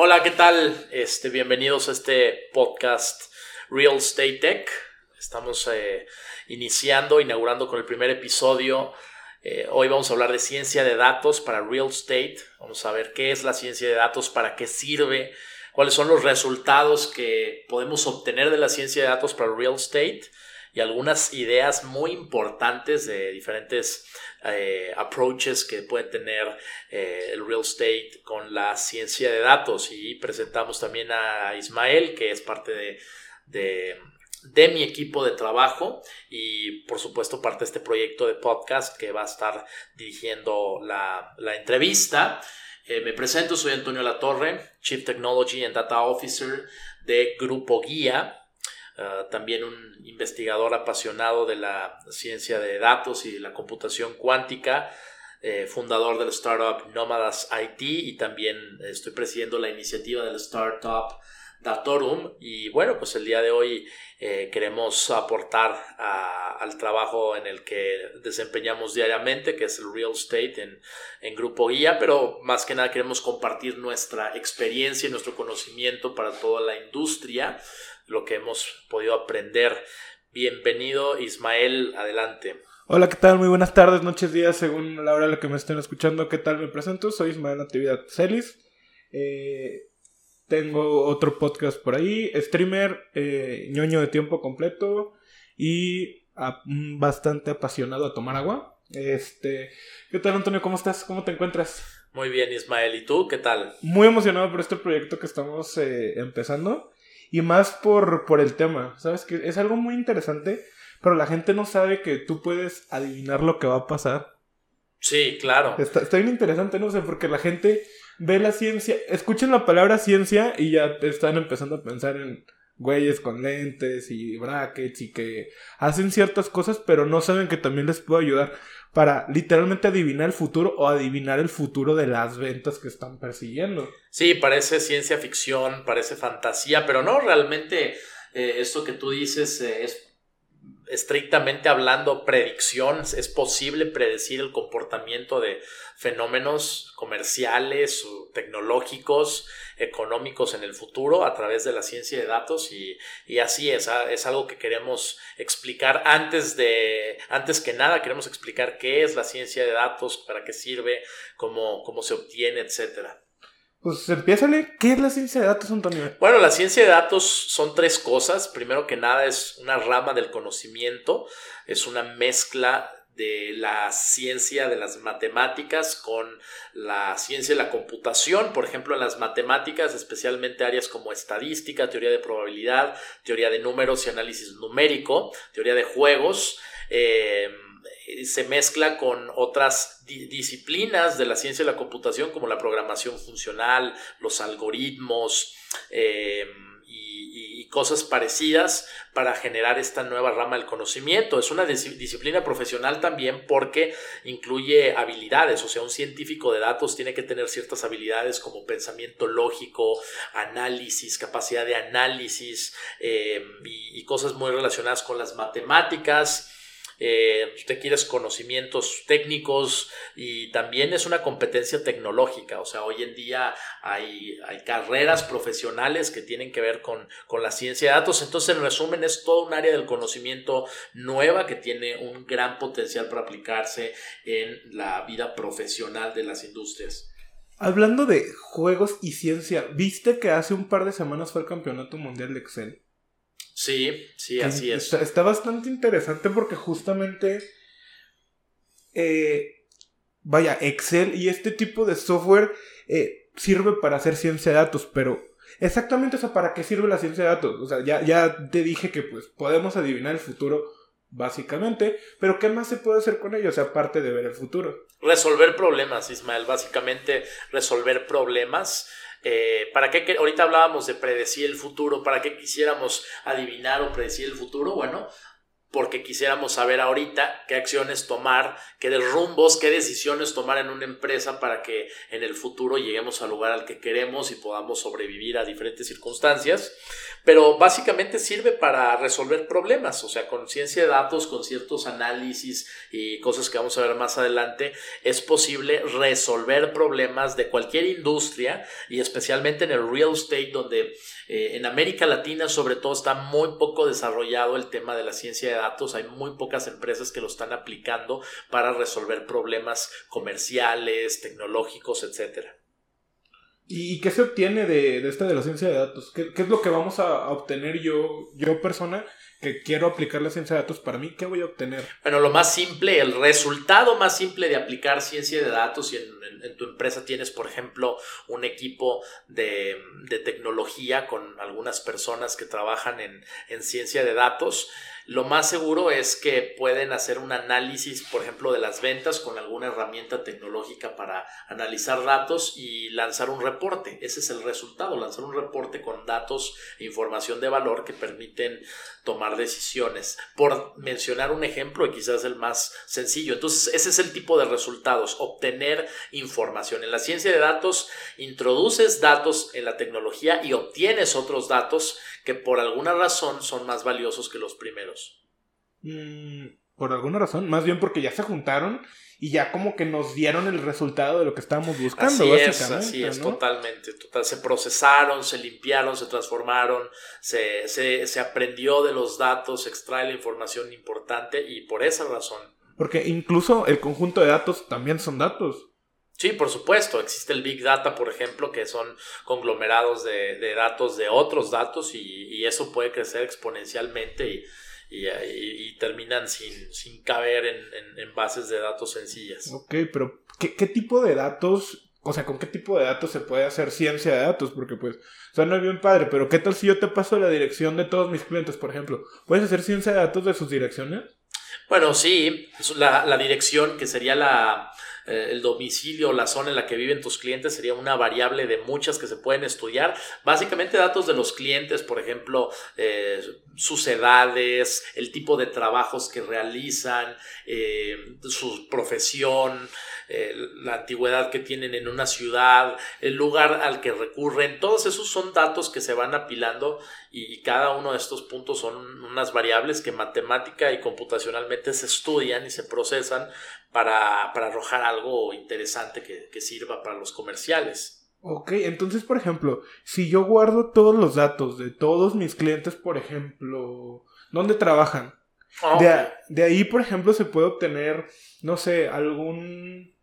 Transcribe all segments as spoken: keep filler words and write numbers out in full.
Hola, ¿qué tal? Este, bienvenidos a este podcast Real Estate Tech. Estamos eh, iniciando, inaugurando con el primer episodio. Eh, hoy vamos a hablar de ciencia de datos para real estate. Vamos a ver qué es la ciencia de datos, para qué sirve, cuáles son los resultados que podemos obtener de la ciencia de datos para real estate y algunas ideas muy importantes de diferentes eh, approaches que puede tener eh, el real estate con la ciencia de datos. Y presentamos también a Ismael, que es parte de, de de mi equipo de trabajo y por supuesto parte de este proyecto de podcast que va a estar dirigiendo la, la entrevista. Eh, me presento, soy Antonio Latorre, Chief Technology and Data Officer de Grupo Guía, uh, también un investigador apasionado de la ciencia de datos y de la computación cuántica, eh, fundador del startup Nómadas I T, y también estoy presidiendo la iniciativa del startup Datorum. Y bueno, pues el día de hoy eh, queremos aportar a, al trabajo en el que desempeñamos diariamente, que es el real estate en, en Grupo Guía, pero más que nada queremos compartir nuestra experiencia y nuestro conocimiento para toda la industria, lo que hemos podido aprender. Bienvenido, Ismael, adelante. Hola, ¿qué tal? Muy buenas tardes, noches, días, según la hora en la que me estén escuchando. ¿Qué tal? Me presento, soy Ismael Natividad Celis. Eh... Tengo otro podcast por ahí, streamer, eh, ñoño de tiempo completo y a, bastante apasionado a tomar agua. Este, ¿qué tal, Antonio? ¿Cómo estás? ¿Cómo te encuentras? Muy bien, Ismael. ¿Y tú? ¿Qué tal? Muy emocionado por este proyecto que estamos eh, empezando y más por, por el tema. ¿Sabes qué? Es algo muy interesante, pero la gente no sabe que tú puedes adivinar lo que va a pasar. Sí, claro. Está, está bien interesante, no sé, porque la gente ve la ciencia, escuchen la palabra ciencia y ya te están empezando a pensar en güeyes con lentes y brackets y que hacen ciertas cosas, pero no saben que también les puede ayudar para literalmente adivinar el futuro o adivinar el futuro de las ventas que están persiguiendo. Sí, parece ciencia ficción, parece fantasía, pero no, realmente eh, esto que tú dices eh, es estrictamente hablando predicción. Es posible predecir el comportamiento de fenómenos comerciales, tecnológicos, económicos en el futuro a través de la ciencia de datos y, y así es, es algo que queremos explicar. Antes de, antes que nada queremos explicar qué es la ciencia de datos, para qué sirve, cómo, cómo se obtiene, etcétera. Pues empieza a leer. ¿Qué es la ciencia de datos, Antonio? Bueno, la ciencia de datos son tres cosas. Primero que nada, es una rama del conocimiento, es una mezcla de la ciencia de las matemáticas con la ciencia de la computación. Por ejemplo, en las matemáticas, especialmente áreas como estadística, teoría de probabilidad, teoría de números y análisis numérico, teoría de juegos, eh, se mezcla con otras di- disciplinas de la ciencia de la computación como la programación funcional, los algoritmos eh, y, y cosas parecidas para generar esta nueva rama del conocimiento. Es una dis- disciplina profesional también porque incluye habilidades. O sea, un científico de datos tiene que tener ciertas habilidades como pensamiento lógico, análisis, capacidad de análisis eh, y, y cosas muy relacionadas con las matemáticas. Eh, usted quiere conocimientos técnicos y también es una competencia tecnológica. O sea, hoy en día hay, hay carreras profesionales que tienen que ver con, con la ciencia de datos. Entonces, en resumen, es todo un área del conocimiento nueva que tiene un gran potencial para aplicarse en la vida profesional de las industrias. Hablando de juegos y ciencia, ¿viste que hace un par de semanas fue el Campeonato Mundial de Excel? Sí, sí, así es. Está, está bastante interesante porque justamente, eh, vaya, Excel y este tipo de software eh, sirve para hacer ciencia de datos, pero exactamente, o sea, ¿para qué sirve la ciencia de datos? O sea, ya, ya te dije que pues podemos adivinar el futuro básicamente, pero ¿qué más se puede hacer con ellos? O sea, aparte de ver el futuro. Resolver problemas, Ismael, básicamente resolver problemas. Eh, ¿Para qué? Ahorita hablábamos de predecir el futuro. ¿Para qué quisiéramos adivinar o predecir el futuro? Bueno, porque quisiéramos saber ahorita qué acciones tomar, qué rumbos, qué decisiones tomar en una empresa para que en el futuro lleguemos al lugar al que queremos y podamos sobrevivir a diferentes circunstancias. Pero básicamente sirve para resolver problemas, o sea, con ciencia de datos, con ciertos análisis y cosas que vamos a ver más adelante, es posible resolver problemas de cualquier industria y especialmente en el real estate, donde eh, en América Latina sobre todo está muy poco desarrollado el tema de la ciencia de datos. Hay muy pocas empresas que lo están aplicando para resolver problemas comerciales, tecnológicos, etcétera. ¿Y qué se obtiene de, de esta de la ciencia de datos? ¿Qué, qué es lo que vamos a, a obtener yo, yo persona que quiero aplicar la ciencia de datos para mí? ¿Qué voy a obtener? Bueno, lo más simple, el resultado más simple de aplicar ciencia de datos, si en, en, en tu empresa tienes, por ejemplo, un equipo de, de tecnología con algunas personas que trabajan en, en ciencia de datos, lo más seguro es que pueden hacer un análisis, por ejemplo, de las ventas con alguna herramienta tecnológica para analizar datos y lanzar un reporte. Ese es el resultado, lanzar un reporte con datos e información de valor que permiten tomar decisiones. Por mencionar un ejemplo, y quizás el más sencillo. Entonces, ese es el tipo de resultados, obtener información. En la ciencia de datos, introduces datos en la tecnología y obtienes otros datos que por alguna razón son más valiosos que los primeros. Por alguna razón, más bien porque ya se juntaron y ya como que nos dieron el resultado de lo que estábamos buscando. Así es, así es, ¿no? Totalmente. Total, se procesaron, se limpiaron, se transformaron, se, se, se aprendió de los datos, se extrae la información importante y por esa razón. Porque incluso el conjunto de datos también son datos. Sí, por supuesto. Existe el Big Data, por ejemplo, que son conglomerados de, de datos de otros datos y, y eso puede crecer exponencialmente y Y, y, y terminan sin, sin caber en, en, en bases de datos sencillas. Ok, pero ¿qué, qué tipo de datos? O sea, ¿con qué tipo de datos se puede hacer ciencia de datos? Porque pues, o sea, no es bien padre, pero ¿qué tal si yo te paso la dirección de todos mis clientes, por ejemplo? ¿Puedes hacer ciencia de datos de sus direcciones? Bueno, sí, la, la dirección, que sería la, eh, el domicilio o la zona en la que viven tus clientes, sería una variable de muchas que se pueden estudiar. Básicamente datos de los clientes, por ejemplo, eh, sus edades, el tipo de trabajos que realizan, eh, su profesión, eh, la antigüedad que tienen en una ciudad, el lugar al que recurren. Todos esos son datos que se van apilando y cada uno de estos puntos son unas variables que matemática y computacionalmente se estudian y se procesan para, para arrojar algo interesante que, que sirva para los comerciales. Ok, entonces, por ejemplo, si yo guardo todos los datos de todos mis clientes, por ejemplo, ¿dónde trabajan? Okay. De, a, de ahí, por ejemplo, se puede obtener, no sé, algún...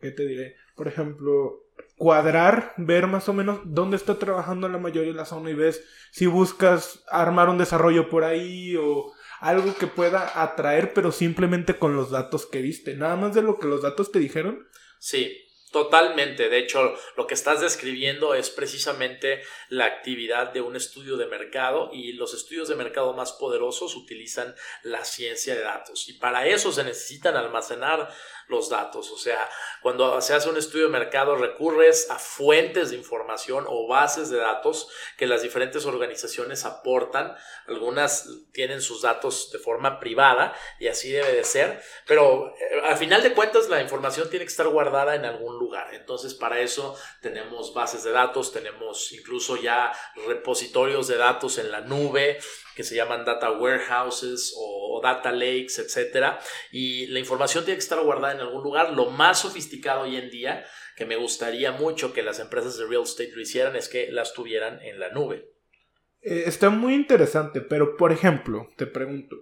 ¿Qué te diré? Por ejemplo... cuadrar, ver más o menos dónde está trabajando la mayoría de la zona y ves si buscas armar un desarrollo por ahí o algo que pueda atraer, pero simplemente con los datos que viste, nada más de lo que los datos te dijeron. Sí, totalmente. De hecho, lo que estás describiendo es precisamente la actividad de un estudio de mercado y los estudios de mercado más poderosos utilizan la ciencia de datos y para eso se necesitan almacenar los datos. O sea, cuando se hace un estudio de mercado recurres a fuentes de información o bases de datos que las diferentes organizaciones aportan. Algunas tienen sus datos de forma privada y así debe de ser, pero eh, al final de cuentas la información tiene que estar guardada en algún lugar. Entonces, para eso tenemos bases de datos, tenemos incluso ya repositorios de datos en la nube que se llaman data warehouses o data lakes, etcétera, y la información tiene que estar guardada en algún lugar. Lo más sofisticado hoy en día, que me gustaría mucho que las empresas de real estate lo hicieran, es que las tuvieran en la nube. Eh, está muy interesante, pero por ejemplo, te pregunto,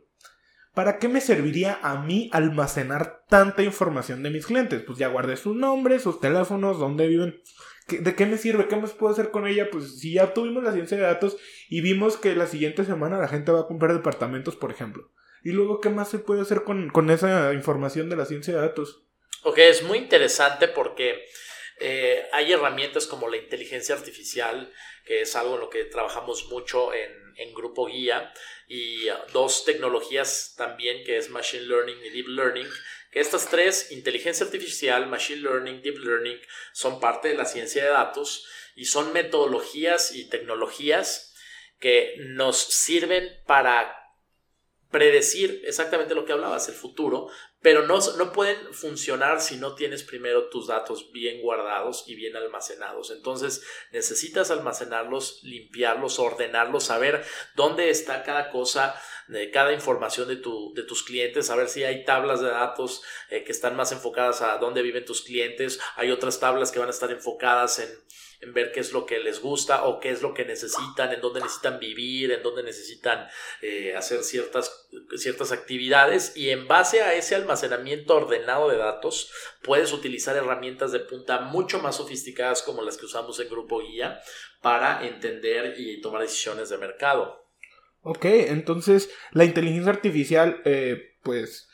¿para qué me serviría a mí almacenar tanta información de mis clientes? Pues ya guardé sus nombres, sus teléfonos, dónde viven. ¿De qué me sirve? ¿Qué más puedo hacer con ella? Pues si ya tuvimos la ciencia de datos y vimos que la siguiente semana la gente va a comprar departamentos, por ejemplo. ¿Y luego qué más se puede hacer con, con esa información de la ciencia de datos? Ok, es muy interesante porque eh, hay herramientas como la inteligencia artificial, que es algo en lo que trabajamos mucho en, en Grupo Guía, y dos tecnologías también, que es Machine Learning y Deep Learning, que estas tres, inteligencia artificial, Machine Learning, Deep Learning, son parte de la ciencia de datos y son metodologías y tecnologías que nos sirven para predecir exactamente lo que hablabas, el futuro, pero no, no pueden funcionar si no tienes primero tus datos bien guardados y bien almacenados. Entonces necesitas almacenarlos, limpiarlos, ordenarlos, saber dónde está cada cosa, eh, cada información de, tu, de tus clientes, saber si hay tablas de datos eh, que están más enfocadas a dónde viven tus clientes, hay otras tablas que van a estar enfocadas en... en ver qué es lo que les gusta o qué es lo que necesitan, en dónde necesitan vivir, en dónde necesitan eh, hacer ciertas, ciertas actividades, y en base a ese almacenamiento ordenado de datos puedes utilizar herramientas de punta mucho más sofisticadas como las que usamos en Grupo Guía para entender y tomar decisiones de mercado. Ok, entonces la inteligencia artificial eh, pues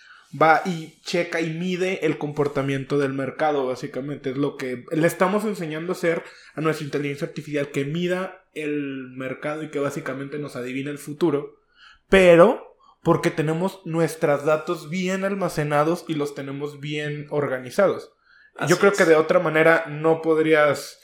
va y checa y mide el comportamiento del mercado, básicamente. Es lo que le estamos enseñando a hacer a nuestra inteligencia artificial, que mida el mercado y que básicamente nos adivina el futuro. Pero porque tenemos nuestros datos bien almacenados y los tenemos bien organizados. Así Yo creo es. que de otra manera no podrías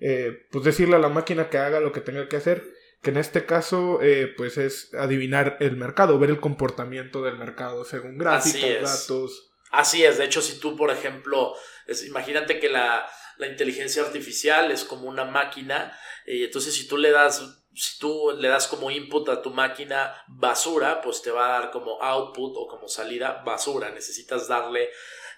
eh, pues decirle a la máquina que haga lo que tenga que hacer. Que en este caso, eh, pues es adivinar el mercado, ver el comportamiento del mercado según gráficos, datos. Así es, de hecho, si tú, por ejemplo, es, imagínate que la, la inteligencia artificial es como una máquina, y eh, entonces si tú le das... Si tú le das como input a tu máquina basura, pues te va a dar como output o como salida basura. Necesitas darle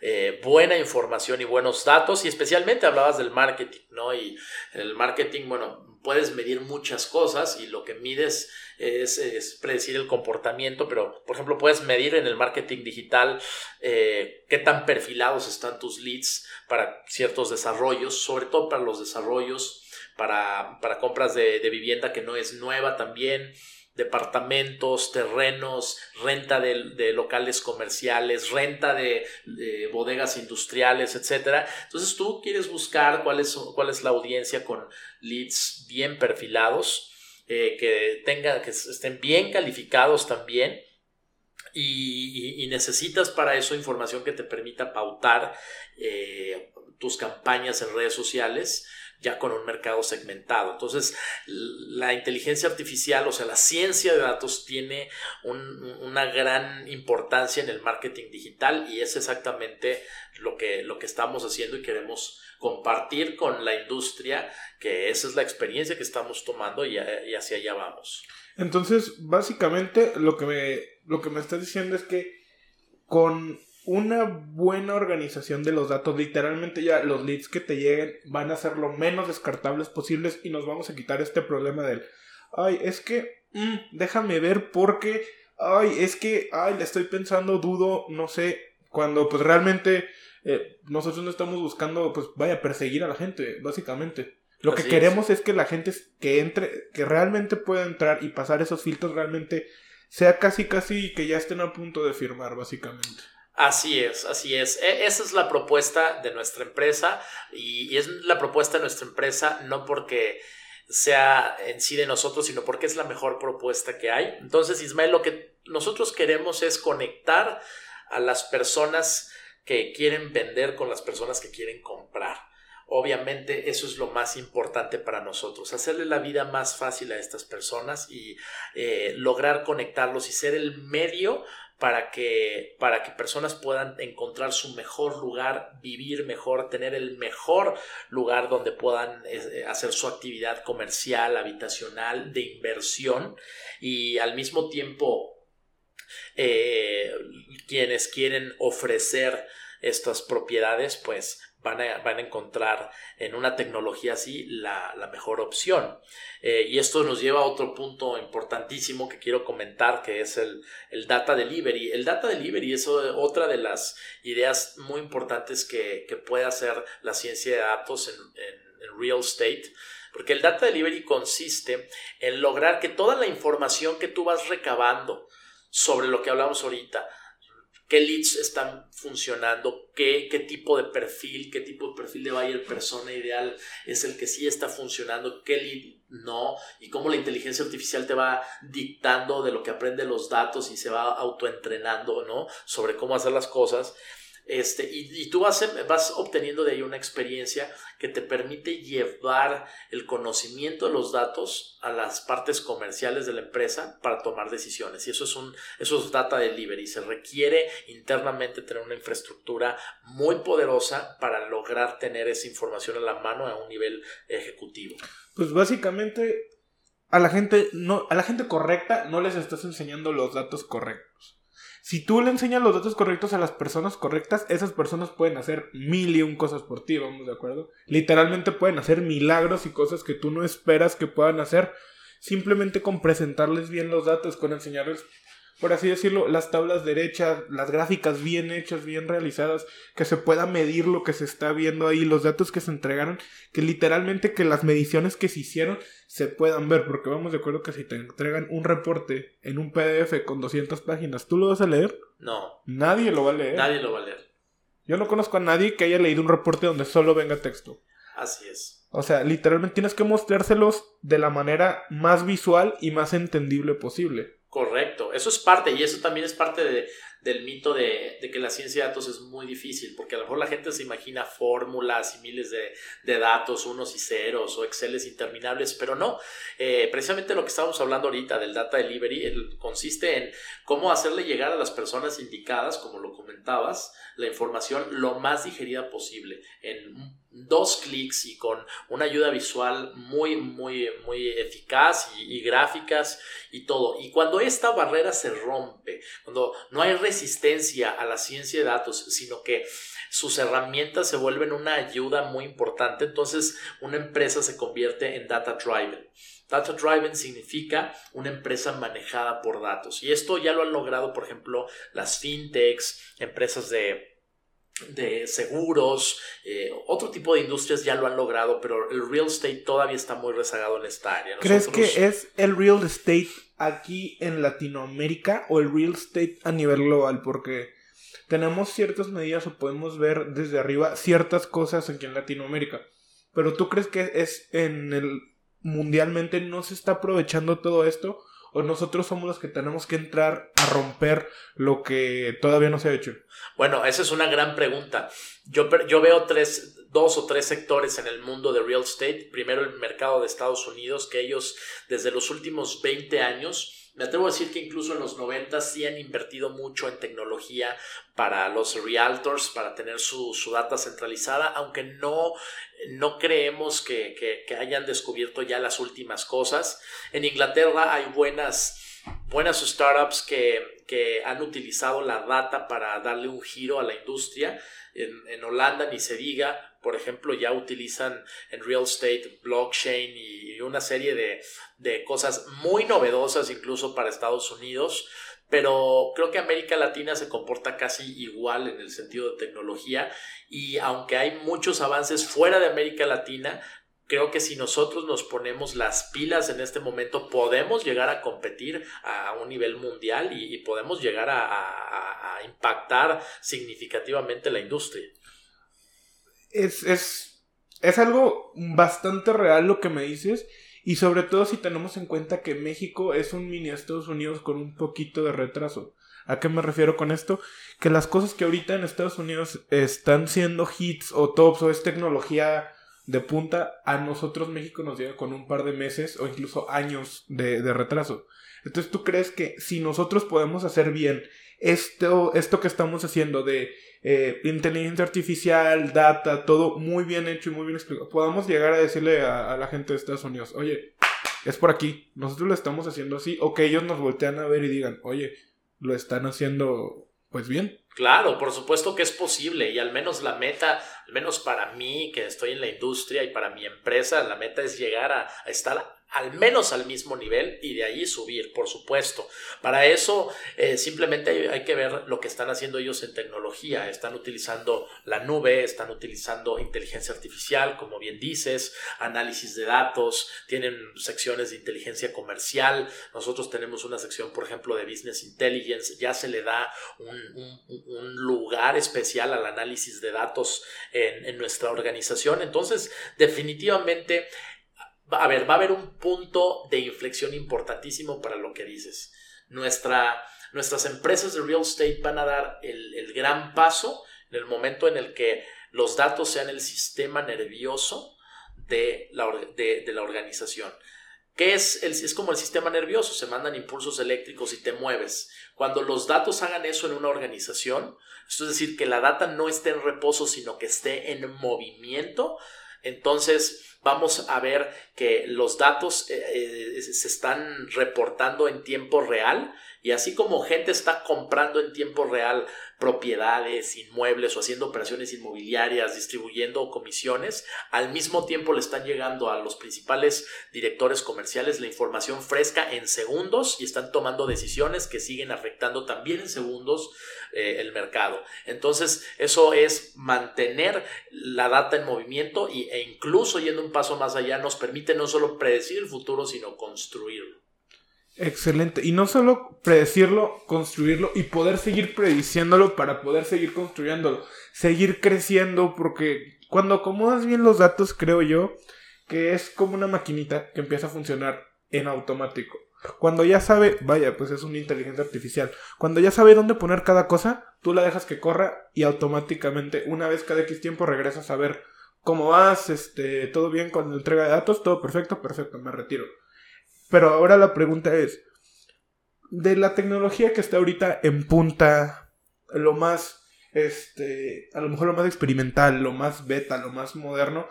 eh, buena información y buenos datos. Y especialmente hablabas del marketing, ¿no? Y el marketing, bueno, puedes medir muchas cosas y lo que mides es, es predecir el comportamiento. Pero, por ejemplo, puedes medir en el marketing digital eh, qué tan perfilados están tus leads para ciertos desarrollos, sobre todo para los desarrollos Para, para compras de, de vivienda que no es nueva también, departamentos, terrenos, renta de, de locales comerciales, renta de, de bodegas industriales, etcétera. Entonces tú quieres buscar cuál es, cuál es la audiencia con leads bien perfilados, eh, que tengan, que estén bien calificados también. Y, y, y necesitas para eso información que te permita pautar eh, tus campañas en redes sociales ya con un mercado segmentado. Entonces la inteligencia artificial, o sea, la ciencia de datos tiene un, una gran importancia en el marketing digital, y es exactamente lo que, lo que estamos haciendo y queremos compartir con la industria, que esa es la experiencia que estamos tomando y, y hacia allá vamos. Entonces, básicamente lo que me, lo que me estás diciendo es que con una buena organización de los datos, literalmente ya los leads que te lleguen van a ser lo menos descartables posibles, y nos vamos a quitar este problema del ay, es que, mmm, déjame ver porque, ay, es que, ay, le estoy pensando, dudo, no sé, cuando pues realmente eh, nosotros no estamos buscando, pues vaya, perseguir a la gente, básicamente. Lo Así que queremos es. es que la gente que entre, que realmente pueda entrar y pasar esos filtros, realmente sea casi casi que ya estén a punto de firmar, básicamente. Así es, así es. E- esa es la propuesta de nuestra empresa, y, y es la propuesta de nuestra empresa no porque sea en sí de nosotros, sino porque es la mejor propuesta que hay. Entonces, Ismael, lo que nosotros queremos es conectar a las personas que quieren vender con las personas que quieren comprar. Obviamente eso es lo más importante para nosotros, hacerle la vida más fácil a estas personas y eh, lograr conectarlos y ser el medio para que, para que personas puedan encontrar su mejor lugar, vivir mejor, tener el mejor lugar donde puedan eh, hacer su actividad comercial, habitacional, de inversión, y al mismo tiempo eh, quienes quieren ofrecer estas propiedades pues van a, van a encontrar en una tecnología así la, la mejor opción. Eh, y esto nos lleva a otro punto importantísimo que quiero comentar, que es el, el data delivery. El data delivery es otra de las ideas muy importantes que, que puede hacer la ciencia de datos en, en, en real estate, porque el data delivery consiste en lograr que toda la información que tú vas recabando sobre lo que hablamos ahorita, qué leads están funcionando, qué, qué tipo de perfil, qué tipo de perfil de buyer persona ideal es el que sí está funcionando, qué lead no, y cómo la inteligencia artificial te va dictando de lo que aprende los datos y se va autoentrenando, ¿no?, sobre cómo hacer las cosas. Este, y, y tú vas, vas obteniendo de ahí una experiencia que te permite llevar el conocimiento de los datos a las partes comerciales de la empresa para tomar decisiones. Y eso es, un, eso es data delivery. Se requiere internamente tener una infraestructura muy poderosa para lograr tener esa información a la mano a un nivel ejecutivo. Pues básicamente a la gente, no, a la gente correcta no les estás enseñando los datos correctos. Si tú le enseñas los datos correctos a las personas correctas, esas personas pueden hacer mil y un cosas por ti, ¿vamos de acuerdo? Literalmente pueden hacer milagros y cosas que tú no esperas que puedan hacer, simplemente con presentarles bien los datos, con enseñarles, por así decirlo, las tablas derechas, las gráficas bien hechas, bien realizadas, que se pueda medir lo que se está viendo ahí, los datos que se entregaron, que literalmente que las mediciones que se hicieron se puedan ver, porque vamos de acuerdo que si te entregan un reporte en un P D F con doscientas páginas, ¿tú lo vas a leer? No. Nadie lo va a leer. Nadie lo va a leer. Yo no conozco a nadie que haya leído un reporte donde solo venga texto. Así es. O sea, literalmente tienes que mostrárselos de la manera más visual y más entendible posible. Correcto, eso es parte, y eso también es parte de, del mito de, de que la ciencia de datos es muy difícil, porque a lo mejor la gente se imagina fórmulas y miles de, de datos, unos y ceros o exceles interminables, pero no, eh, precisamente lo que estábamos hablando ahorita del data delivery el, consiste en cómo hacerle llegar a las personas indicadas, como lo comentabas, la información lo más digerida posible, en dos clics y con una ayuda visual muy, muy, muy eficaz y, y gráficas y todo. Y cuando esta barrera se rompe, cuando no hay resistencia a la ciencia de datos, sino que sus herramientas se vuelven una ayuda muy importante, entonces una empresa se convierte en data driven. Data driven significa una empresa manejada por datos. Y esto ya lo han logrado, por ejemplo, las fintechs, empresas de... de seguros, eh, otro tipo de industrias ya lo han logrado, pero el real estate todavía está muy rezagado en esta área. Nosotros... ¿Crees que es el real estate aquí en Latinoamérica o el real estate a nivel global? Porque tenemos ciertas medidas o podemos ver desde arriba ciertas cosas aquí en Latinoamérica, pero ¿tú crees que es en el mundialmente no se está aprovechando todo esto o nosotros somos los que tenemos que entrar a romper lo que todavía no se ha hecho? Bueno, esa es una gran pregunta. Yo, yo veo tres, dos o tres sectores en el mundo de real estate. Primero, el mercado de Estados Unidos, que ellos desde los últimos veinte años... me atrevo a decir que incluso en los noventa sí han invertido mucho en tecnología para los realtors, para tener su, su data centralizada, aunque no, no creemos que, que, que hayan descubierto ya las últimas cosas. En Inglaterra hay buenas... buenas startups que, que han utilizado la data para darle un giro a la industria. En, en Holanda, ni se diga, por ejemplo, ya utilizan en real estate, blockchain y, y una serie de, de cosas muy novedosas incluso para Estados Unidos. Pero creo que América Latina se comporta casi igual en el sentido de tecnología y aunque hay muchos avances fuera de América Latina, creo que si nosotros nos ponemos las pilas en este momento podemos llegar a competir a un nivel mundial y, y podemos llegar a, a, a impactar significativamente la industria. Es, es, es algo bastante real lo que me dices y sobre todo si tenemos en cuenta que México es un mini Estados Unidos con un poquito de retraso. ¿A qué me refiero con esto? Que las cosas que ahorita en Estados Unidos están siendo hits o tops o es tecnología... de punta, a nosotros México nos llega con un par de meses o incluso años de, de retraso. Entonces, ¿tú crees que si nosotros podemos hacer bien esto, esto que estamos haciendo de eh, inteligencia artificial, data, todo muy bien hecho y muy bien explicado, podamos llegar a decirle a, a la gente de Estados Unidos, oye, es por aquí, nosotros lo estamos haciendo así, o que ellos nos voltean a ver y digan, oye, lo están haciendo pues bien? Claro, por supuesto que es posible y al menos la meta, al menos para mí que estoy en la industria y para mi empresa, la meta es llegar a, a estar al menos al mismo nivel y de ahí subir, por supuesto. Para eso eh, simplemente hay, hay que ver lo que están haciendo ellos en tecnología. Están utilizando la nube, están utilizando inteligencia artificial, como bien dices, análisis de datos, tienen secciones de inteligencia comercial. Nosotros tenemos una sección, por ejemplo, de business intelligence. Ya se le da un, un, un lugar especial al análisis de datos en, en nuestra organización. Entonces, definitivamente... a ver, va a haber un punto de inflexión importantísimo para lo que dices. Nuestra, nuestras empresas de real estate van a dar el, el gran paso en el momento en el que los datos sean el sistema nervioso de la, de, de la organización. ¿Qué es? El, es como el sistema nervioso, se mandan impulsos eléctricos y te mueves. Cuando los datos hagan eso en una organización, esto es decir, que la data no esté en reposo, sino que esté en movimiento, entonces vamos a ver que los datos eh, eh, se están reportando en tiempo real, y así como gente está comprando en tiempo real propiedades, inmuebles o haciendo operaciones inmobiliarias, distribuyendo comisiones, al mismo tiempo le están llegando a los principales directores comerciales la información fresca en segundos y están tomando decisiones que siguen afectando también en segundos eh, el mercado. Entonces eso es mantener la data en movimiento y, e incluso yendo un paso más allá nos permite no solo predecir el futuro sino construirlo. Excelente. Y no solo predecirlo, construirlo y poder seguir prediciéndolo para poder seguir construyéndolo, seguir creciendo, porque cuando acomodas bien los datos, creo yo, que es como una maquinita que empieza a funcionar en automático. Cuando ya sabe, vaya, pues es una inteligencia artificial. Cuando ya sabe dónde poner cada cosa, tú la dejas que corra y automáticamente, una vez cada X tiempo, regresas a ver cómo vas, este, todo bien con la entrega de datos, todo perfecto, perfecto, me retiro. Pero ahora la pregunta es, de la tecnología que está ahorita en punta, lo más, este, a lo mejor lo más experimental, lo más beta, lo más moderno,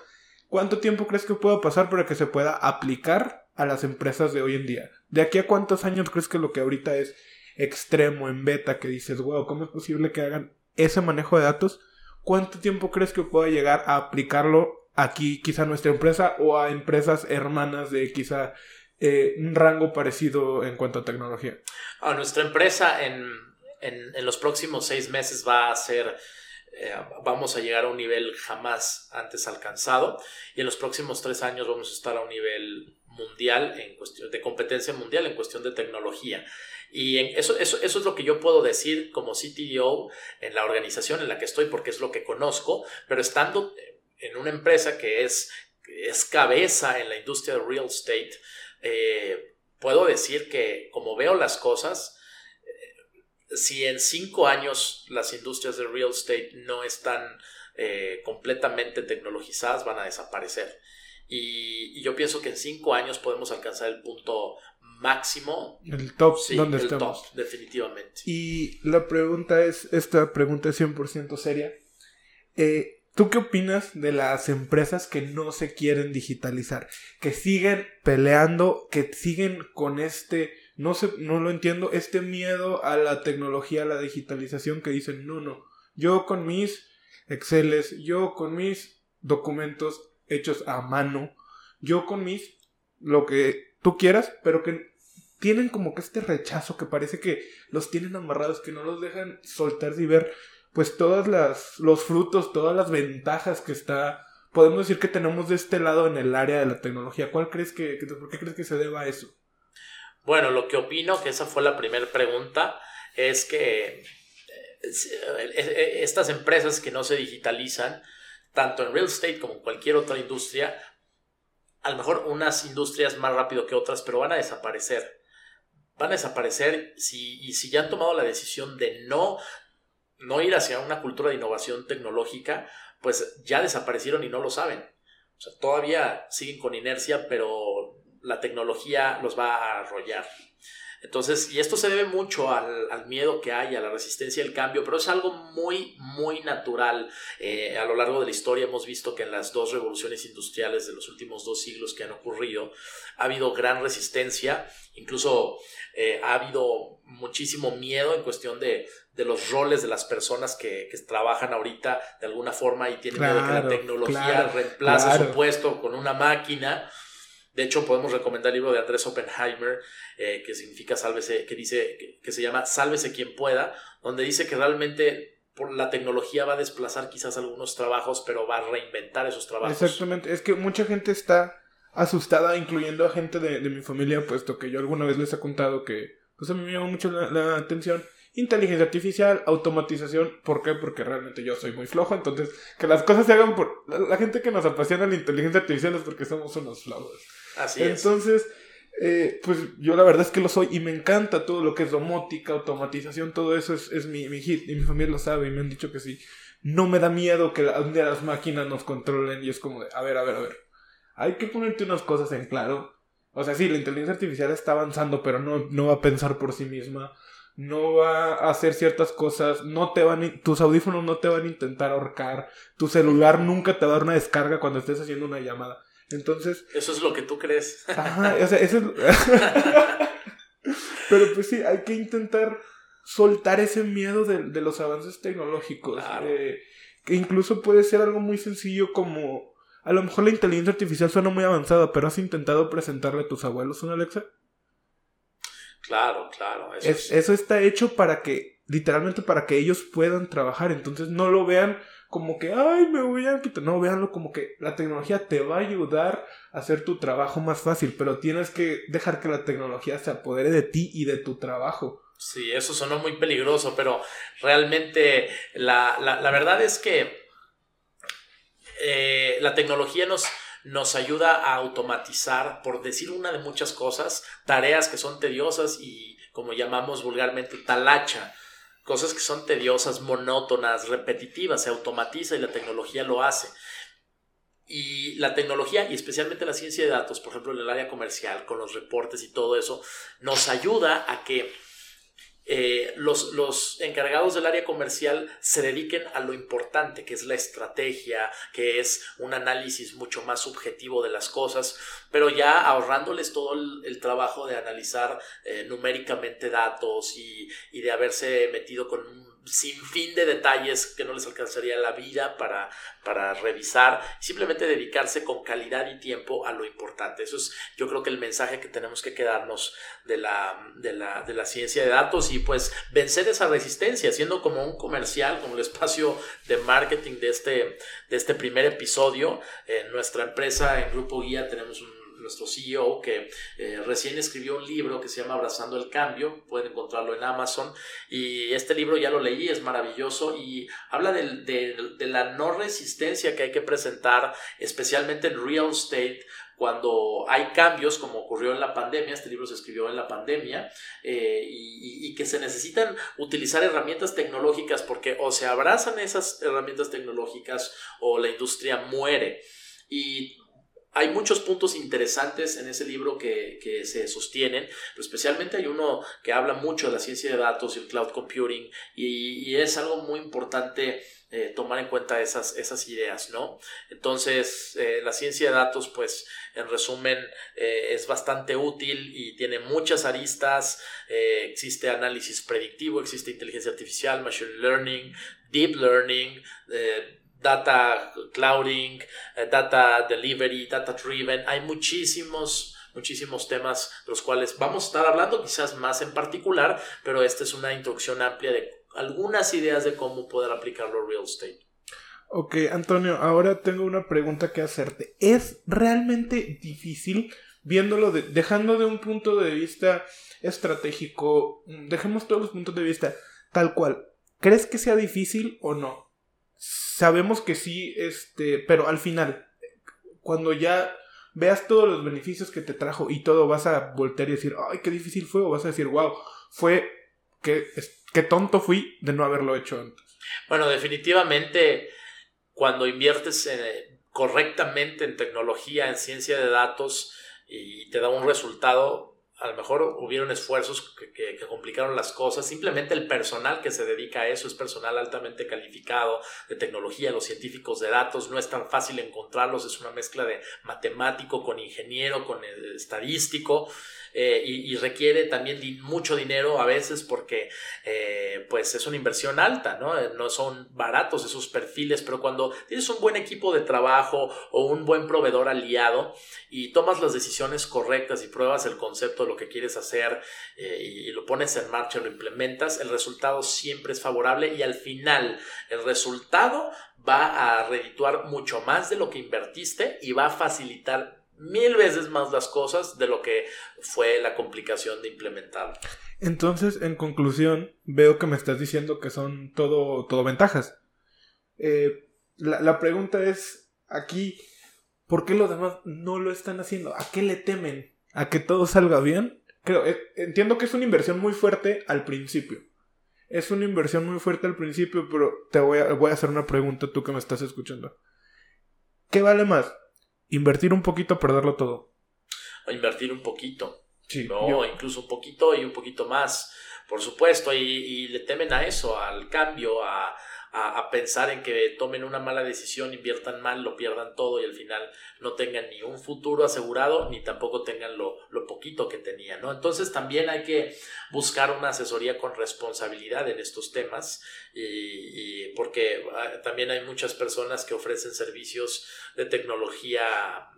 ¿cuánto tiempo crees que pueda pasar para que se pueda aplicar a las empresas de hoy en día? ¿De aquí a cuántos años crees que lo que ahorita es extremo, en beta, que dices, wow, ¿cómo es posible que hagan ese manejo de datos? ¿Cuánto tiempo crees que pueda llegar a aplicarlo aquí, quizá a nuestra empresa o a empresas hermanas de quizá... Eh, un rango parecido en cuanto a tecnología? A nuestra empresa en, en, en los próximos seis meses va a ser, eh, vamos a llegar a un nivel jamás antes alcanzado, y en los próximos tres años vamos a estar a un nivel mundial, en cuestión de competencia mundial en cuestión de tecnología. Y en eso, eso, eso es lo que yo puedo decir como C T O en la organización en la que estoy, porque es lo que conozco, pero estando en una empresa que es, es cabeza en la industria de real estate, Eh, puedo decir que, como veo las cosas, eh, si en cinco años las industrias de real estate no están eh, completamente tecnologizadas, van a desaparecer. Y, y yo pienso que en cinco años podemos alcanzar el punto máximo. El top, sí, donde estamos. Top, definitivamente. Y la pregunta es, esta pregunta es cien por ciento seria. Eh, ¿Tú qué opinas de las empresas que no se quieren digitalizar? Que siguen peleando, que siguen con este, no sé, no lo entiendo, este miedo a la tecnología, a la digitalización, que dicen, no, no, yo con mis Exceles, yo con mis documentos hechos a mano, yo con mis, lo que tú quieras, pero que tienen como que este rechazo, que parece que los tienen amarrados, que no los dejan soltarse y ver pues todas las los frutos, todas las ventajas que está, podemos decir, que tenemos de este lado en el área de la tecnología. ¿Cuál crees que, que por qué crees que se deba a eso? Bueno, lo que opino, que esa fue la primera pregunta, es que eh, estas empresas que no se digitalizan, tanto en real estate como en cualquier otra industria, a lo mejor unas industrias más rápido que otras, pero van a desaparecer. Van a desaparecer si, y si ya han tomado la decisión de no no ir hacia una cultura de innovación tecnológica, pues ya desaparecieron y no lo saben. O sea, todavía siguen con inercia, pero la tecnología los va a arrollar. Entonces, y esto se debe mucho al, al miedo que hay, a la resistencia al cambio, pero es algo muy, muy natural. Eh, a lo largo de la historia hemos visto que en las dos revoluciones industriales de los últimos dos siglos que han ocurrido, ha habido gran resistencia, incluso eh, ha habido muchísimo miedo en cuestión de, de los roles de las personas que, que trabajan ahorita de alguna forma y tienen claro, miedo de que la tecnología claro, reemplace claro. su puesto con una máquina. De hecho, podemos recomendar el libro de Andrés Oppenheimer, eh, que significa Sálvese, que dice, que, que se llama Sálvese Quien Pueda, donde dice que realmente por la tecnología va a desplazar quizás algunos trabajos, pero va a reinventar esos trabajos. Exactamente, es que mucha gente está asustada, incluyendo a gente de, de mi familia, puesto que yo alguna vez les he contado que pues a mí me llamó mucho la, la atención inteligencia artificial, automatización. ¿Por qué? Porque realmente yo soy muy flojo, entonces que las cosas se hagan por la, la gente que nos apasiona la inteligencia artificial es porque somos unos flojos. Así es. Entonces, eh, pues yo la verdad es que lo soy y me encanta todo lo que es domótica, automatización, todo eso es, es mi, mi hit y mi familia lo sabe y me han dicho que sí. no me da miedo que un día las máquinas nos controlen. Y es como de, a ver, a ver, a ver, hay que ponerte unas cosas en claro. O sea, sí, la inteligencia artificial está avanzando, pero no, no va a pensar por sí misma, no va a hacer ciertas cosas, no te van, tus audífonos no te van a intentar ahorcar, tu celular nunca te va a dar una descarga cuando estés haciendo una llamada. Entonces... eso es lo que tú crees. Ajá, o sea, eso es... Pero pues sí, hay que intentar soltar ese miedo de, de los avances tecnológicos. Claro. Eh, que incluso puede ser algo muy sencillo como... a lo mejor la inteligencia artificial suena muy avanzada, pero ¿has intentado presentarle a tus abuelos una Alexa? Claro, claro. Eso, es, es... eso está hecho para que, literalmente para que ellos puedan trabajar. Entonces no lo vean como que, ay, me voy a quitar. No, véanlo como que la tecnología te va a ayudar a hacer tu trabajo más fácil, pero tienes que dejar que la tecnología se apodere de ti y de tu trabajo. Sí, eso sonó muy peligroso, pero realmente la, la, la verdad es que eh, la tecnología nos... nos ayuda a automatizar, por decir una de muchas cosas, tareas que son tediosas y, como llamamos vulgarmente, talacha. Cosas que son tediosas, monótonas, repetitivas, se automatiza y la tecnología lo hace. Y la tecnología, y especialmente la ciencia de datos, por ejemplo, en el área comercial, con los reportes y todo eso, nos ayuda a que eh, los, los encargados del área comercial se dediquen a lo importante, que es la estrategia, que es un análisis mucho más subjetivo de las cosas, pero ya ahorrándoles todo el, el trabajo de analizar eh, numéricamente datos y, y de haberse metido con un sinfín de detalles que no les alcanzaría la vida para, para revisar, simplemente dedicarse con calidad y tiempo a lo importante. Eso es, yo creo que el mensaje que tenemos que quedarnos de la, de la, de la ciencia de datos, y pues vencer esa resistencia, siendo como un comercial, como el espacio de marketing de este, de este primer episodio. En nuestra empresa, en Grupo Guía, tenemos un nuestro C E O que eh, recién escribió un libro que se llama Abrazando el Cambio. Pueden encontrarlo en Amazon, y este libro ya lo leí, es maravilloso, y habla de, de, de la no resistencia que hay que presentar, especialmente en real estate, cuando hay cambios como ocurrió en la pandemia. Este libro se escribió en la pandemia, eh, y, y que se necesitan utilizar herramientas tecnológicas, porque o se abrazan esas herramientas tecnológicas o la industria muere. Y hay muchos puntos interesantes en ese libro que, que se sostienen, pero especialmente hay uno que habla mucho de la ciencia de datos y el cloud computing, y, y es algo muy importante eh, tomar en cuenta esas, esas ideas, ¿no? Entonces, eh, la ciencia de datos, pues, en resumen, eh, es bastante útil y tiene muchas aristas. Eh, existe análisis predictivo, existe inteligencia artificial, machine learning, deep learning, eh, data clouding, data delivery, data driven. Hay muchísimos, muchísimos temas de los cuales vamos a estar hablando, quizás más en particular, pero esta es una introducción amplia de algunas ideas de cómo poder aplicarlo a real estate. Ok, Antonio, ahora tengo una pregunta que hacerte. ¿Es realmente difícil, viéndolo, de, dejando de un punto de vista estratégico, dejemos todos los puntos de vista tal cual, ¿crees que sea difícil o no? Sabemos que sí, este, pero al final, cuando ya veas todos los beneficios que te trajo y todo, ¿vas a voltear y decir, ay, qué difícil fue? ¿O vas a decir, wow, fue, qué, qué tonto fui de no haberlo hecho antes? Bueno, definitivamente, cuando inviertes en, correctamente en tecnología, en ciencia de datos, y te da un resultado... a lo mejor hubieron esfuerzos que, que, que complicaron las cosas. Simplemente el personal que se dedica a eso es personal altamente calificado de tecnología. Los científicos de datos no es tan fácil encontrarlos. Es una mezcla de matemático con ingeniero, con estadístico, eh, y, y requiere también di- mucho dinero a veces, porque eh, pues es una inversión alta, ¿no? No son baratos esos perfiles, pero cuando tienes un buen equipo de trabajo o un buen proveedor aliado y tomas las decisiones correctas y pruebas el concepto lo que quieres hacer, eh, y lo pones en marcha, lo implementas, el resultado siempre es favorable, y al final el resultado va a redituar mucho más de lo que invertiste y va a facilitar mil veces más las cosas de lo que fue la complicación de implementarlo. Entonces, en conclusión, veo que me estás diciendo que son todo, todo ventajas. Eh, la, la pregunta es aquí, ¿por qué los demás no lo están haciendo? ¿A qué le temen? ¿A que todo salga bien? Creo, eh, entiendo que es una inversión muy fuerte al principio. es una inversión muy fuerte al principio, pero te voy a, voy a hacer una pregunta, tú que me estás escuchando. ¿Qué vale más? ¿Invertir un poquito o perderlo todo? Invertir un poquito. Sí, no, yo... incluso un poquito y un poquito más. Por supuesto, y, y le temen a eso, al cambio, a, a, a pensar en que tomen una mala decisión, inviertan mal, lo pierdan todo y al final no tengan ni un futuro asegurado, ni tampoco tengan lo, lo poquito que tenían, ¿no? Entonces también hay que buscar una asesoría con responsabilidad en estos temas, y, y porque también hay muchas personas que ofrecen servicios de tecnología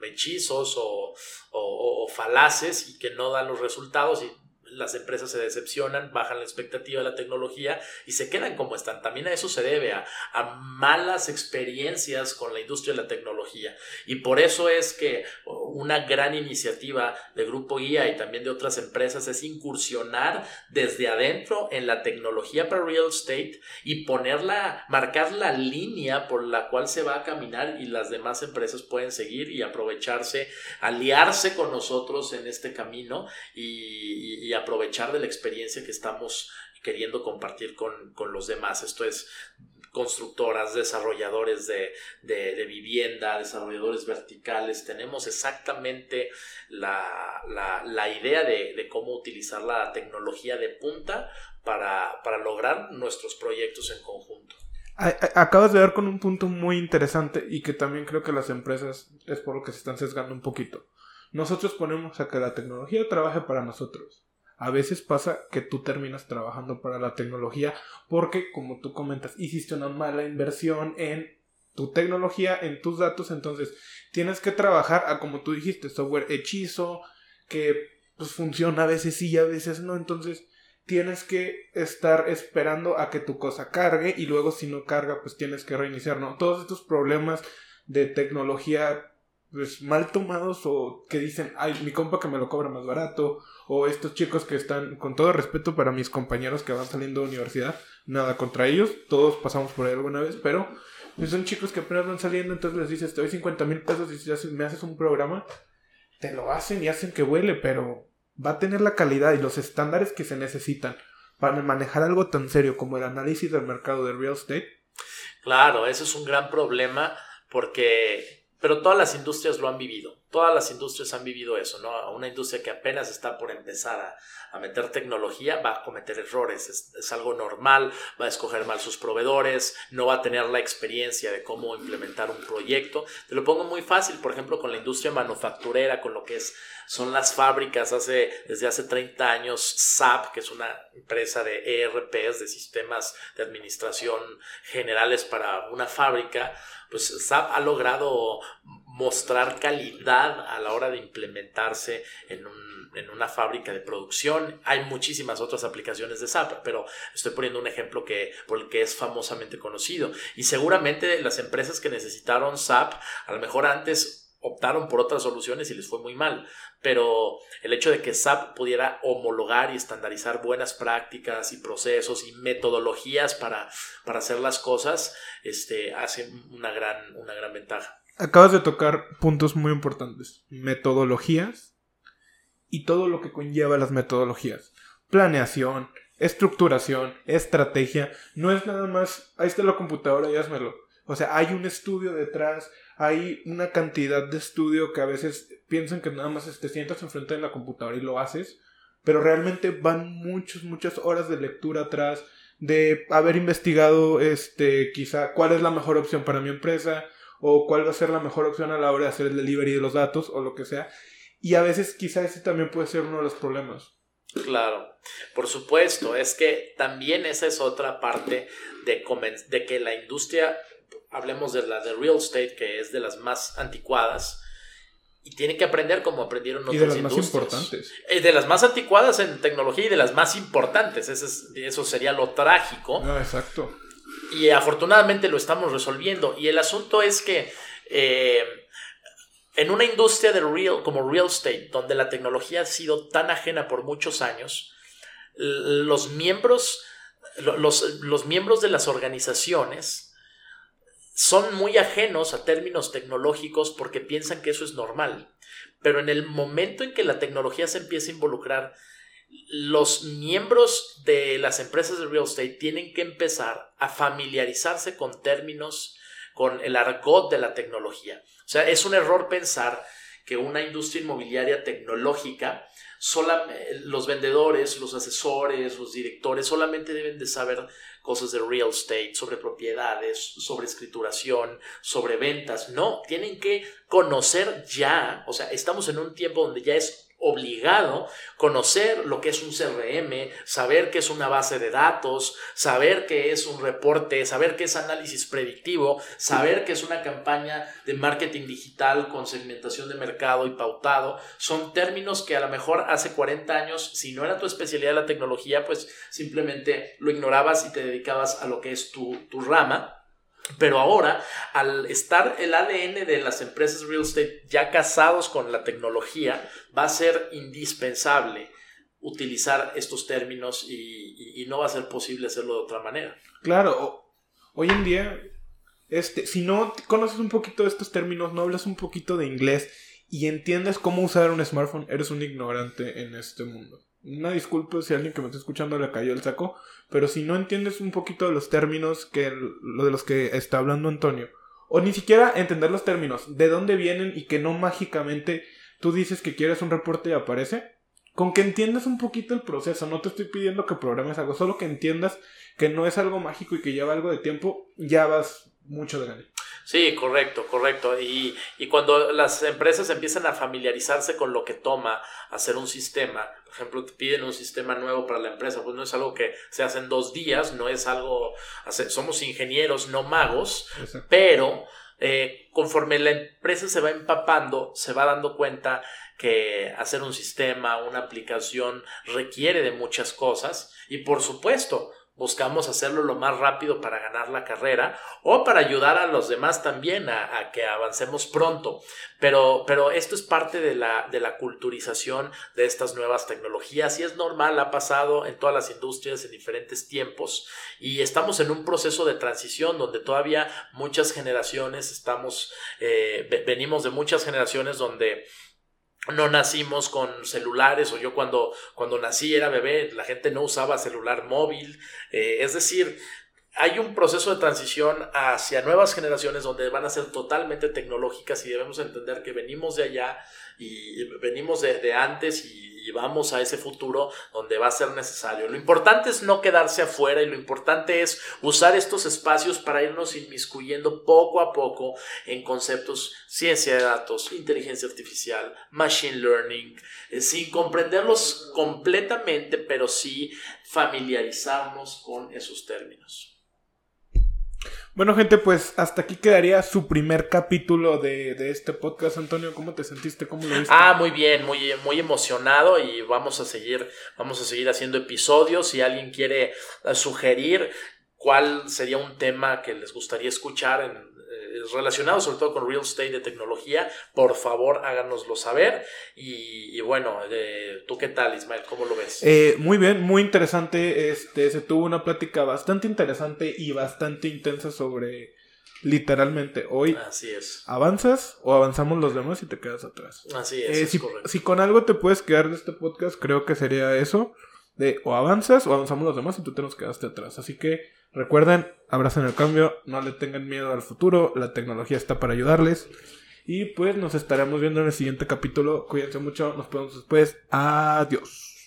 hechizos o, o, o falaces y que no dan los resultados y las empresas se decepcionan, bajan la expectativa de la tecnología y se quedan como están. También a eso se debe, a, a malas experiencias con la industria de la tecnología. Y por eso es que una gran iniciativa de Grupo Guía y también de otras empresas es incursionar desde adentro en la tecnología para real estate y ponerla, marcar la línea por la cual se va a caminar y las demás empresas pueden seguir y aprovecharse, aliarse con nosotros en este camino y, y, y aprovechar de la experiencia que estamos queriendo compartir con, con los demás. Esto es constructoras, desarrolladores de, de, de vivienda, desarrolladores verticales. Tenemos exactamente la, la, la idea de, de cómo utilizar la tecnología de punta para, para lograr nuestros proyectos en conjunto. Acabas de dar con un punto muy interesante y que también creo que las empresas es por lo que se están sesgando un poquito. Nosotros ponemos a que la tecnología trabaje para nosotros. A veces pasa que tú terminas trabajando para la tecnología porque, como tú comentas, hiciste una mala inversión en tu tecnología, en tus datos. Entonces tienes que trabajar a, como tú dijiste, software hechizo, que pues, funciona a veces sí y a veces no. Entonces tienes que estar esperando a que tu cosa cargue y luego si no carga, pues tienes que reiniciar, ¿no? Todos estos problemas de tecnología pues mal tomados o que dicen, ay, mi compa que me lo cobra más barato, o estos chicos que están, con todo respeto para mis compañeros que van saliendo de universidad, nada contra ellos, todos pasamos por ahí alguna vez, pero pues son chicos que apenas van saliendo, entonces les dices, te doy cincuenta mil pesos y si me haces un programa, te lo hacen y hacen que vuele, pero va a tener la calidad y los estándares que se necesitan para manejar algo tan serio como el análisis del mercado de real estate. Claro, eso es un gran problema porque... Pero todas las industrias lo han vivido, todas las industrias han vivido eso, ¿no? Una industria que apenas está por empezar a, a meter tecnología va a cometer errores, es, es algo normal, va a escoger mal sus proveedores, no va a tener la experiencia de cómo implementar un proyecto. Te lo pongo muy fácil, por ejemplo, con la industria manufacturera, con lo que es, son las fábricas. Hace, desde hace treinta años, S A P, que es una empresa de E R Pes, de sistemas de administración generales para una fábrica, pues S A P ha logrado mostrar calidad a la hora de implementarse en, un, en una fábrica de producción. Hay muchísimas otras aplicaciones de S A P, pero estoy poniendo un ejemplo que, por el que es famosamente conocido. Y seguramente las empresas que necesitaron S A P, a lo mejor antes optaron por otras soluciones y les fue muy mal, pero el hecho de que S A P pudiera homologar y estandarizar buenas prácticas y procesos y metodologías para, para hacer las cosas, este, hace una gran, una gran ventaja. Acabas de tocar puntos muy importantes, metodologías y todo lo que conlleva las metodologías, planeación, estructuración, estrategia. No es nada más, ahí está la computadora y házmelo. O sea, hay un estudio detrás, hay una cantidad de estudio que a veces piensan que nada más te sientas enfrente de la computadora y lo haces, pero realmente van muchas, muchas horas de lectura atrás, de haber investigado este, quizá cuál es la mejor opción para mi empresa, o cuál va a ser la mejor opción a la hora de hacer el delivery de los datos, o lo que sea. Y a veces quizá ese también puede ser uno de los problemas. Claro, por supuesto, es que también esa es otra parte de, comen- de que la industria... Hablemos de la de real estate, que es de las más anticuadas y tiene que aprender como aprendieron otras industrias. Y de las industrias más importantes. De las más anticuadas en tecnología y de las más importantes. Eso, es, eso sería lo trágico. Ah, exacto. Y afortunadamente lo estamos resolviendo. Y el asunto es que eh, en una industria de real, como real estate, donde la tecnología ha sido tan ajena por muchos años, los miembros, los, los miembros de las organizaciones son muy ajenos a términos tecnológicos porque piensan que eso es normal. Pero en el momento en que la tecnología se empieza a involucrar los miembros de las empresas de real estate tienen que empezar a familiarizarse con términos, con el argot de la tecnología. O sea, es un error pensar que una industria inmobiliaria tecnológica, sola, los vendedores, los asesores, los directores solamente deben de saber cosas de real estate, sobre propiedades, sobre escrituración, sobre ventas. No, tienen que conocer ya, o sea, estamos en un tiempo donde ya es obligado conocer lo que es un C R M, saber qué es una base de datos, saber qué es un reporte, saber qué es análisis predictivo, saber qué es una campaña de marketing digital con segmentación de mercado y pautado. Son términos que a lo mejor hace cuarenta años, si no era tu especialidad la tecnología, pues simplemente lo ignorabas y te dedicabas a lo que es tu, tu rama. Pero ahora, al estar el A D N de las empresas real estate ya casados con la tecnología, va a ser indispensable utilizar estos términos y, y, y no va a ser posible hacerlo de otra manera. Claro, hoy en día, este, si no conoces un poquito de estos términos, no hablas un poquito de inglés y entiendes cómo usar un smartphone, eres un ignorante en este mundo. Una disculpa si alguien que me está escuchando le cayó el saco, pero si no entiendes un poquito de los términos que lo de los que está hablando Antonio, o ni siquiera entender los términos, de dónde vienen y que no mágicamente tú dices que quieres un reporte y aparece, con que entiendas un poquito el proceso, no te estoy pidiendo que programes algo, solo que entiendas que no es algo mágico y que lleva algo de tiempo, ya vas mucho de gane. Sí, correcto, correcto. Y, y cuando las empresas empiezan a familiarizarse con lo que toma hacer un sistema, por ejemplo, te piden un sistema nuevo para la empresa, pues no es algo que se hace en dos días, no es algo, somos ingenieros, no magos, exacto. Pero eh, conforme la empresa se va empapando, se va dando cuenta que hacer un sistema, una aplicación requiere de muchas cosas y por supuesto, buscamos hacerlo lo más rápido para ganar la carrera o para ayudar a los demás también a, a que avancemos pronto. Pero, pero esto es parte de la, de la culturización de estas nuevas tecnologías y es normal, ha pasado en todas las industrias en diferentes tiempos y estamos en un proceso de transición donde todavía muchas generaciones estamos, eh, venimos de muchas generaciones donde no nacimos con celulares, o yo cuando, cuando nací era bebé, la gente no usaba celular móvil, eh, es decir, hay un proceso de transición hacia nuevas generaciones donde van a ser totalmente tecnológicas y debemos entender que venimos de allá y venimos de, de antes y y vamos a ese futuro donde va a ser necesario. Lo importante es no quedarse afuera y lo importante es usar estos espacios para irnos inmiscuyendo poco a poco en conceptos ciencia de datos, inteligencia artificial, machine learning, eh, sin comprenderlos completamente, pero sí familiarizarnos con esos términos. Bueno, gente, pues hasta aquí quedaría su primer capítulo de, de este podcast. Antonio, ¿cómo te sentiste? ¿Cómo lo viste? Ah, muy bien, muy, muy emocionado y vamos a seguir, vamos a seguir haciendo episodios. Si alguien quiere sugerir cuál sería un tema que les gustaría escuchar en, eh, relacionado sobre todo con real estate de tecnología, por favor háganoslo saber. Y, y bueno, eh, ¿tú qué tal, Ismael? ¿Cómo lo ves? Eh, muy bien, muy interesante. Este, se tuvo una plática bastante interesante y bastante intensa sobre literalmente hoy. Así es. ¿Avanzas o avanzamos los demás y te quedas atrás? Así es, eh, es si, correcto. Si con algo te puedes quedar de este podcast, creo que sería eso. De o avanzas o avanzamos los demás y tú te nos quedaste atrás. Así que recuerden, abracen el cambio, no le tengan miedo al futuro, la tecnología está para ayudarles. Y pues nos estaremos viendo en el siguiente capítulo. Cuídense mucho, nos vemos después. Adiós.